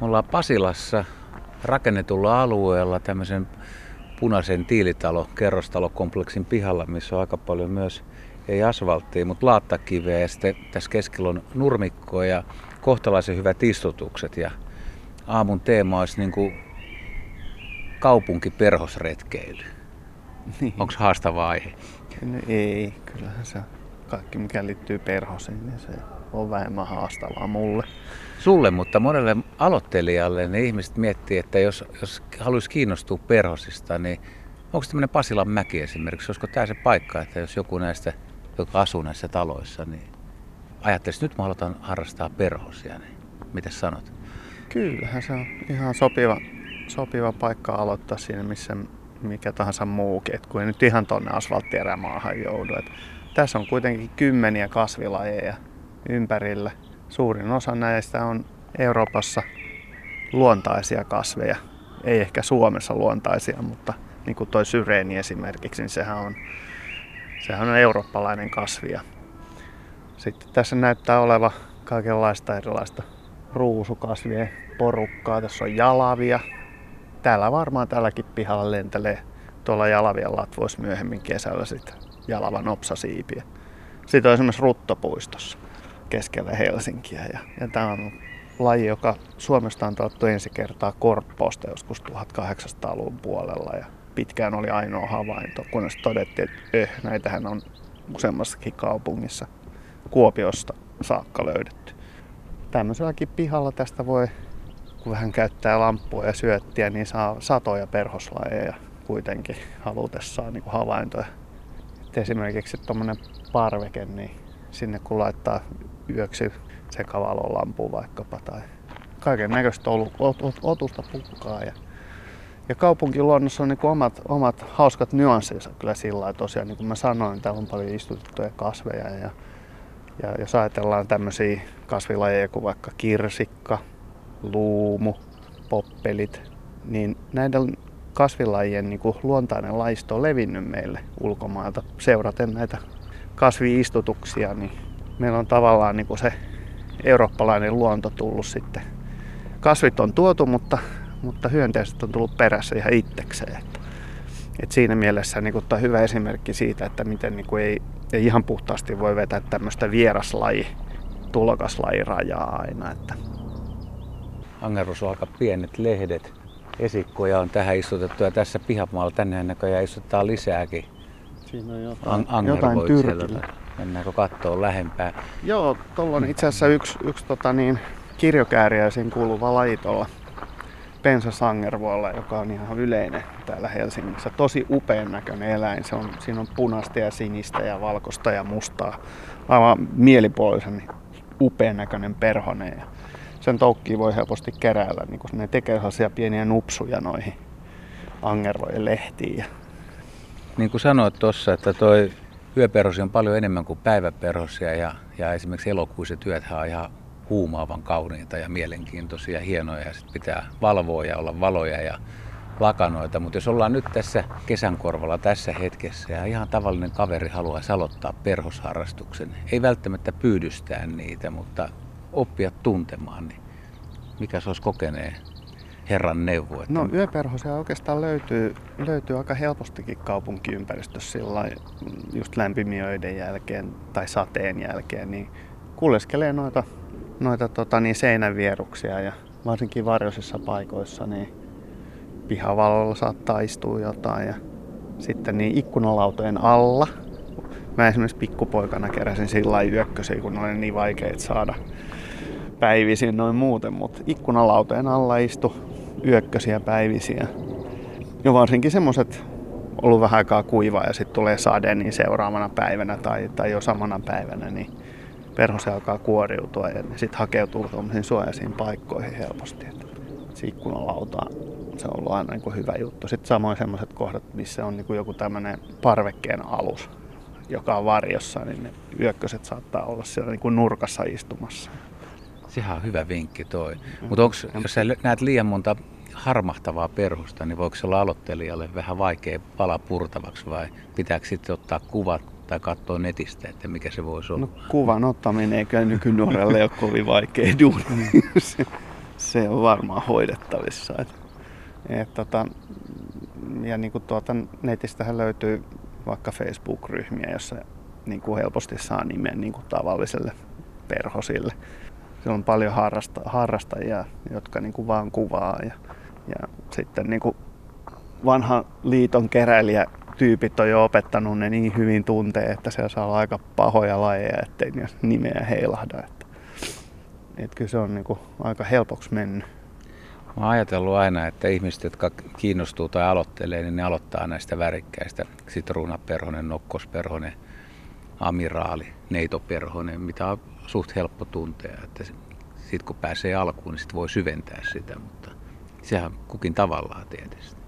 Me ollaan Pasilassa rakennetulla alueella tämmöisen punaisen tiilitalo, kerrostalokompleksin pihalla, missä on aika paljon myös, ei asfalttia, mutta laattakiveä, ja sitten tässä keskellä on nurmikko ja kohtalaisen hyvät istutukset. Ja aamun teema olisi niin kuin kaupunkiperhosretkeily. Niin. Onko haastava aihe? No ei, kyllähän se kaikki mikä liittyy perhoseen, niin se on vähemmän haastavaa mulle. Sulle, mutta monelle aloittelijalle niin ihmiset miettii, että jos haluaisi kiinnostua perhosista, niin onko tämmöinen Pasilan mäki esimerkiksi, olisiko tämä se paikka, että jos joku näistä, joka asuu näissä taloissa, niin ajattelisi, että nyt mä aloitan harrastaa perhosia, niin mitä sanot? Kyllähän se on ihan sopiva paikka aloittaa siinä, missä mikä tahansa muukin, kun ei nyt ihan tuonne asfalttierämaahan joudu. Et tässä on kuitenkin kymmeniä kasvilajeja ympärillä. Suurin osa näistä on Euroopassa luontaisia kasveja. Ei ehkä Suomessa luontaisia, mutta niin kuin toi syreeni esimerkiksi, niin sehän on eurooppalainen kasvi. Sitten tässä näyttää oleva kaikenlaista erilaista ruusukasvien porukkaa. Tässä on jalavia. Täällä varmaan tälläkin pihalla lentelee tuolla jalavien latvoissa myöhemmin kesällä sitten jalava nopsasiipiä. Sitten on esimerkiksi ruttopuistossa keskellä Helsinkiä. Ja tämä on laji, joka Suomesta on tuotettu ensi kertaa Korppoosta joskus 1800-luvun puolella. Ja pitkään oli ainoa havainto, kunnes todettiin, että näitähän on useammassakin kaupungissa Kuopiosta saakka löydetty. Tämmöiselläkin pihalla tästä voi, kun vähän käyttää lamppua ja syöttiä, niin saa satoja perhoslajeja kuitenkin halutessaan niin kuin havaintoja. Et esimerkiksi tuommoinen parveke, niin sinne kun laittaa yöksi sekavalolampua vaikkapa tai kaiken näköistä otusta pukkaa. Ja kaupunkiluonnossa on niin kuin omat hauskat nyanssinsa kyllä sillä lailla. Tosiaan, niin kuin mä sanoin, täällä on paljon istutettuja kasveja. Ja jos ajatellaan tämmöisiä kasvilajeja kuin vaikka kirsikka, luumu, poppelit, niin näiden kasvilajien niin kuin luontainen laisto on levinnyt meille ulkomailta. Seuraten näitä kasvi-istutuksia, niin meillä on tavallaan niin kuin se eurooppalainen luonto tullut sitten. Kasvit on tuotu, mutta hyönteiset on tullut perässä ihan itsekseen. Et siinä mielessä niin tämä on hyvä esimerkki siitä, että miten niin kuin ei ihan puhtaasti voi vetää tämmöistä vieraslaji-tulokaslajirajaa aina. Että. Angerus on aika pienet lehdet. Esikkoja on tähän istutettu ja tässä pihamaalla tänään näköjään istutetaan lisääkin. Siinä on jotain tyrkillä. Mennäänkö kattoon lähempää? Joo, tuolla on itse asiassa yksi kirjokääriäisiin kuuluva laji tuolla pensasangervoilla, joka on ihan yleinen täällä Helsingissä. Tosi upean näköinen eläin. Siinä on punaista ja sinistä ja valkoista ja mustaa. Aivan mielipuolisen upean näköinen perhonen. Sen toukkiin voi helposti keräillä. Niin kun ne tekee sellaisia pieniä nupsuja noihin angervojen lehtiin. Niin kuin sanoit tuossa, että toi yöperhosia on paljon enemmän kuin päiväperhosia ja esimerkiksi elokuiset yöthän on ihan huumaavan kauniita ja mielenkiintoisia ja hienoja. Sitten pitää valvoa ja olla valoja ja lakanoita. Mutta jos ollaan nyt tässä kesänkorvalla tässä hetkessä ja ihan tavallinen kaveri haluaa aloittaa perhosharrastuksen, ei välttämättä pyydystää niitä, mutta oppia tuntemaan, niin mikä se olisi kokeneen herran neuvo? Että no yöperhosia oikeastaan löytyy aika helpostikin kaupunkiympäristössä sillä just lämpimiöiden jälkeen tai sateen jälkeen, niin kuljeskelee noita seinänvieruksia ja varsinkin varjoisissa paikoissa niin pihavalolla saattaa istua jotain ja sitten niin ikkunalautojen alla. Mä esimerkiksi pikkupoikana keräsin sillä lailla yökkösiä, kun oli niin vaikeet saada päivisin noin muuten, mutta ikkunalautojen alla istui yökkösiä päivisiä. Ja varsinkin semmoset ollut vähän aikaa kuivaa ja sitten tulee sade niin seuraavana päivänä tai jo samana päivänä, niin perhosia alkaa kuoriutua ja sitten hakeutuu tuollaisiin suojaisiin paikkoihin helposti. Se ikkunalauta on ollut aina niin hyvä juttu. Sitten samoin sellaiset kohdat, missä on niin joku tämmöinen parvekkeen alus, joka on varjossa, niin ne yökköset saattaa olla siellä niin nurkassa istumassa. Sehän on hyvä vinkki toi. Mutta jos sä näet liian monta harmahtavaa perhosta, niin voiko se olla aloittelijalle vähän vaikea pala purtavaksi vai pitääkö sitten ottaa kuvat tai katsoa netistä, että mikä se voisi olla? No, kuvan ottaminen eikä nykynuorelle ole kovin vaikea duuni. se on varmaan hoidettavissa. Ja niin kuin netistähän löytyy vaikka Facebook-ryhmiä, jossa niin kuin helposti saa nimen niin kuin tavalliselle perhosille. Siellä on paljon harrastajia, jotka niin kuin vaan kuvaa. Ja sitten niin kuin vanhan liiton keräilijätyypit on jo opettanut ne niin hyvin tuntee, että siellä saa olla aika pahoja lajeja, ettei nimeä heilahda. Että kyllä se on niin kuin aika helpoksi mennyt. Mä oon ajatellut aina, että ihmiset, jotka kiinnostuu tai aloittelee, niin ne aloittaa näistä värikkäistä. Sitruunaperhonen, nokkosperhonen, amiraali, neitoperhonen, mitä on suht helppo tuntea. Että sit kun pääsee alkuun, niin sit voi syventää sitä, mutta sehän kukin tavallaan tietysti.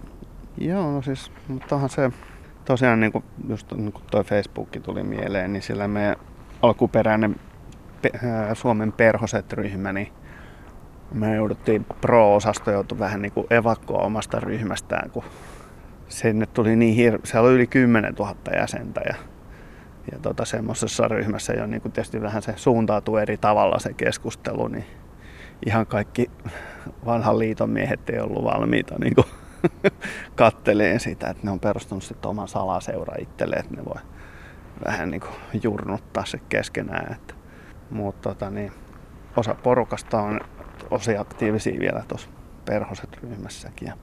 Joo, no siis, mutta onhan se tosiaan, niin kuin, just niin kuin toi Facebookki tuli mieleen, niin sillä meidän alkuperäinen Suomen perhoset-ryhmä, niin me jouduttiin, pro-osasto joutui vähän niin kuin evakkoa omasta ryhmästään, kun sinne tuli niin siellä oli yli 10 000 jäsentä ja semmoisessa ryhmässä jo niin kuin tietysti vähän se suuntautuu eri tavalla se keskustelu, niin ihan kaikki vanhan liiton miehet ei ollut valmiita niin kuin katteleen sitä, että ne on perustanut sitten oman salaseura itselleen, että ne voi vähän niin kuin jurnuttaa se keskenään. Mutta osa porukasta on tosi aktiivisia vielä tuossa perhoset-ryhmässäkin. Ja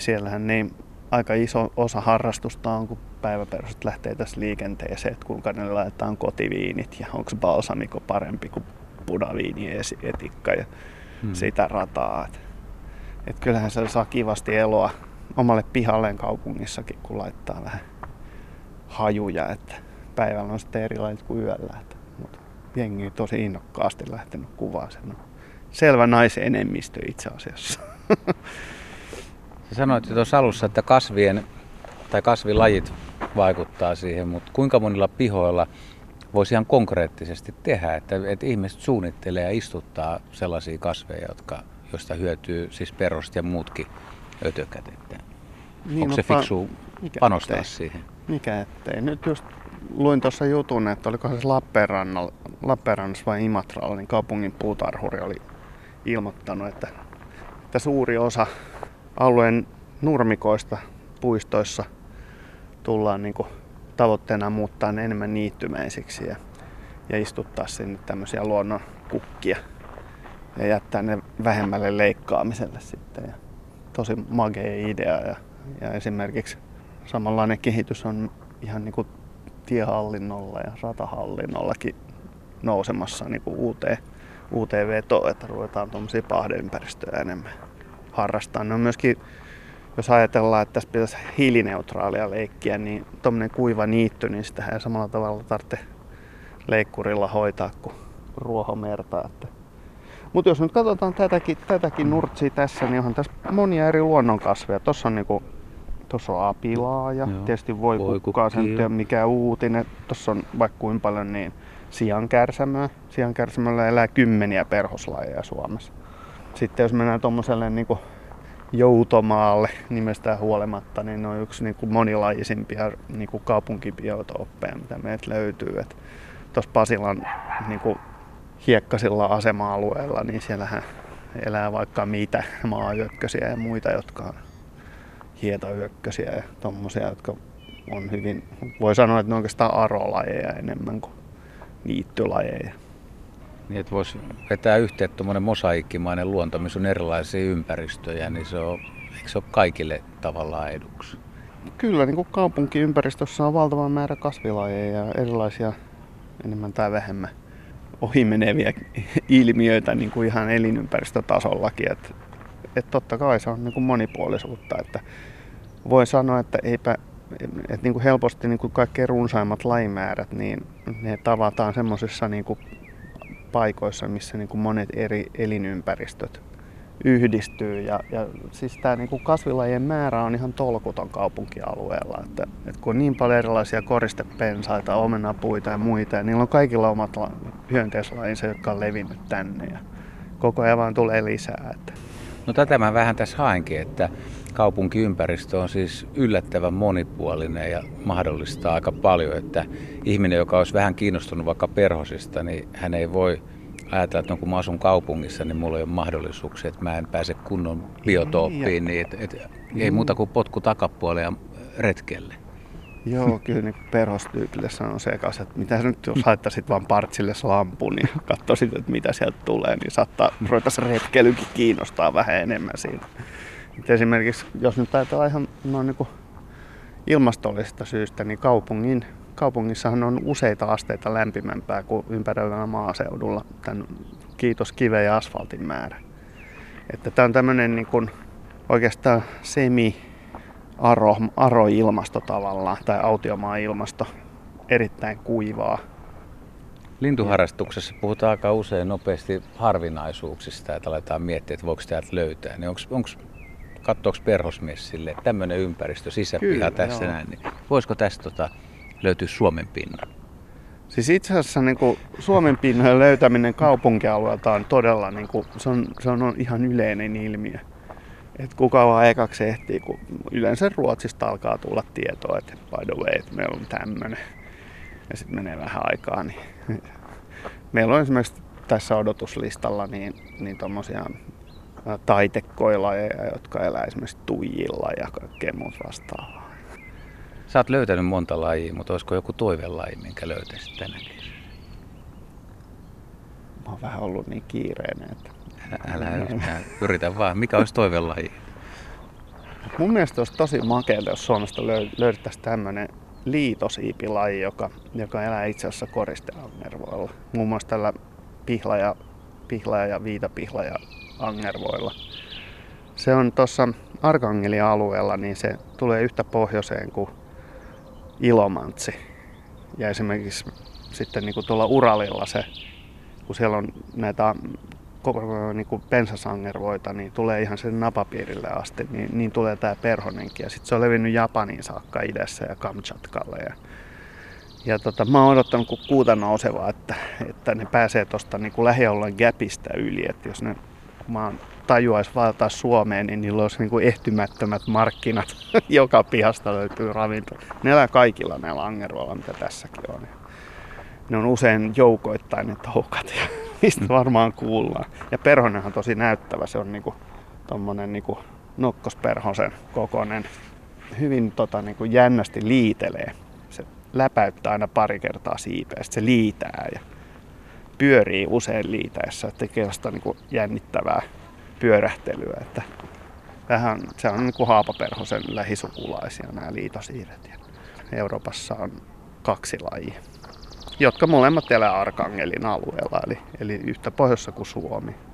siellähän niin aika iso osa harrastusta on, kun päiväperhoset lähtee tässä liikenteeseen, että kuinka ne laitetaan kotiviinit ja onko balsamiko parempi kuin punaviinietikka ja sitä rataa. Et kyllähän se saa kivasti eloa omalle pihalleen kaupungissakin, kun laittaa vähän hajuja. Et päivällä on sitten erilaiset kuin yöllä. Mutta jengi tosi innokkaasti lähtenyt kuvaan sen. Selvä naisenemmistö itse asiassa. Sä sanoit jo tuossa alussa, että kasvilajit vaikuttaa siihen, mutta kuinka monilla pihoilla voisi ihan konkreettisesti tehdä, että ihmiset suunnittelee ja istuttaa sellaisia kasveja, joista hyötyy siis perhoset ja muutkin ötökät. Niin, onko se fiksu panostaa siihen? Mikä ettei. Nyt just luin tuossa jutun, että olikohan se Lappeenrannassa vai Imatralla, niin kaupungin puutarhuri oli ilmoittanut, että suuri osa alueen nurmikoista puistoissa tullaan niin kuin tavoitteena muuttaa ne enemmän niittymäisiksi ja istuttaa sinne tämmöisiä luonnon kukkia ja jättää ne vähemmälle leikkaamiselle sitten. Ja tosi magea idea ja esimerkiksi samanlainen kehitys on ihan niin kuin tiehallinnolla ja ratahallinnollakin nousemassa niin kuin uuteen vetoon, että ruvetaan tuommoisia pahdeympäristöjä enemmän harrastaa. No myöskin, jos ajatellaan, että tässä pitäisi hiilineutraalia leikkiä, niin tuommoinen kuiva niitty, niin sitä ei samalla tavalla tarvitse leikkurilla hoitaa kuin ruohomerta. Mutta jos nyt katsotaan tätäkin nurtsia tässä, niin onhan tässä monia eri luonnonkasveja. Tuossa on niinku tuossa on apilaa ja joo, tietysti voikukkaa, sen ei ole mikään uutinen. Tuossa on vaikka kuinka paljon niin sijankärsämöä. Sijankärsämöllä elää kymmeniä perhoslajeja Suomessa. Sitten jos mennään tuommoiselle niin kuin Joutomaalle nimestään huolematta, niin ne on yksi niin kuin monilajisimpia niin kuin kaupunkibiotooppeja, mitä meiltä löytyy. Tuossa Pasilan niin kuin hiekkasilla asema-alueella, niin siellähän elää vaikka mitä maahyökkösiä ja muita, jotka on hietahyökkösiä ja tommosia, jotka on hyvin, voi sanoa, että ne on oikeastaan arolajeja enemmän kuin niittylajeja. Niin, että voisi vetää yhteen tuommoinen mosaikkimainen luonto, missä on erilaisia ympäristöjä, niin eikö se ole kaikille tavallaan eduksi? Kyllä, niin kuin kaupunkiympäristössä on valtava määrä kasvilajeja ja erilaisia enemmän tai vähemmän ohimeneviä ilmiöitä niin kuin ihan elinympäristötasollakin. Että totta kai se on niin kuin monipuolisuutta, että voi sanoa, että niin kuin helposti niin kuin kaikkein runsaimmat lajimäärät, niin ne tavataan semmoisissa niin kuin paikoissa, missä niin kuin monet eri elinympäristöt yhdistyy. Ja siis tämä niin kuin kasvilajien määrä on ihan tolkuton kaupunkialueella, että kun on niin paljon erilaisia koristepensaita, omenapuita ja muita, ja niillä on kaikilla omat hyönteislajinsa, jotka on levinnyt tänne, ja koko ajan vaan tulee lisää. No tätä mä vähän tässä haenkin, että kaupunkiympäristö on siis yllättävän monipuolinen ja mahdollistaa aika paljon, että ihminen, joka olisi vähän kiinnostunut vaikka perhosista, niin hän ei voi ajatellaan, että kun mä asun kaupungissa, niin mulla ei ole mahdollisuuksia, että mä en pääse kunnon biotooppiin, niin ei muuta kuin potku takapuolella retkelle. Joo, kyllä niin perhostyypille sanon sekaisin, että mitä sä nyt, jos laittaisit vaan partsille lampun ja katsoisit, että mitä sieltä tulee, niin saattaa ruveta se retkeilykin kiinnostaa vähän enemmän siinä. Et esimerkiksi, jos nyt ajatellaan ihan noin niin kuin ilmastollisesta syystä, niin kaupungissahan on useita asteita lämpimämpää kuin ympäröivällä maaseudulla. Tämän, kiitos kiven ja asfaltin määrä. Että tämä on tämmöinen niin kuin oikeastaan semi-aro-ilmasto tavallaan, tai autiomaa-ilmasto, erittäin kuivaa. Lintuharrastuksessa puhutaan aika usein nopeasti harvinaisuuksista, että aletaan miettiä, että voiko täältä löytää. Niin katsoako perhosmies sille, että tämmöinen ympäristö, sisäpiha kyllä, tässä joo. Näin, niin voisiko tästä löytyy Suomen pinnan? Siis itse asiassa niin kuin Suomen pinnan löytäminen kaupunkialueelta on todella, niin kuin, se on ihan yleinen ilmiö. Et kuka vaan ekaksi ehtii, kun yleensä Ruotsista alkaa tulla tietoa, että by the way, että meillä on tämmöinen. Ja sitten menee vähän aikaa. Niin. Meillä on esimerkiksi tässä odotuslistalla niin tommosia taitekoilajeja, jotka elää esimerkiksi tuijilla ja kaikkea muut vastaavaa. Sä oot löytänyt monta lajia, mutta olisiko joku toivelaji, minkä löytäisit tänäkin? Mä oon vähän ollut niin kiireinen, että... Älä yhtään. Yritä vaan. Mikä olisi toivelaji? Mun mielestä olisi tosi makeata, jos Suomesta löydettäisiin tämmönen liitosiipilaji, joka elää itse asiassa koristeangervoilla. Muun muassa tällä pihlaja ja viitapihlaja angervoilla. Se on tuossa Arkangeli alueella, niin se tulee yhtä pohjoiseen kuin Ilomantsi. Ja esimerkiksi sitten niin kuin tuolla Uralilla se, kun siellä on näitä niin kuin pensasangervoita, niin tulee ihan sen napapiirille asti, niin tulee tämä perhonenkin. Ja sitten se on levinnyt Japaniin saakka idässä ja Kamchatkalle. Ja mä oon odottanut kun kuuta nousevaa, että ne pääsee tuosta niin lähialueen gäpistä yli, että jos ne tajuaisi valtaa Suomeen, niin niillä olisi niin kuin ehtymättömät markkinat. Joka pihasta löytyy ravintola. Ne elää kaikilla näillä angervoilla, mitä tässäkin on. Ne on usein joukoittain ne toukat, ja mistä varmaan kuullaan. Ja perhonenhan on tosi näyttävä. Se on niin kuin tommonen niin kuin nokkosperhosen kokoinen. Hyvin niin kuin jännästi liitelee. Se läpäyttää aina pari kertaa siipeä, sitten se liitää ja pyörii usein liitäessä. Tekee sitä niin kuin jännittävää pyörähtelyä. Että se on niin kuin haapaperhosen lähisukulaisia nämä liitosiiret. Euroopassa on 2 lajia, jotka molemmat elää Arkangelin alueella, eli yhtä pohjoissa kuin Suomi.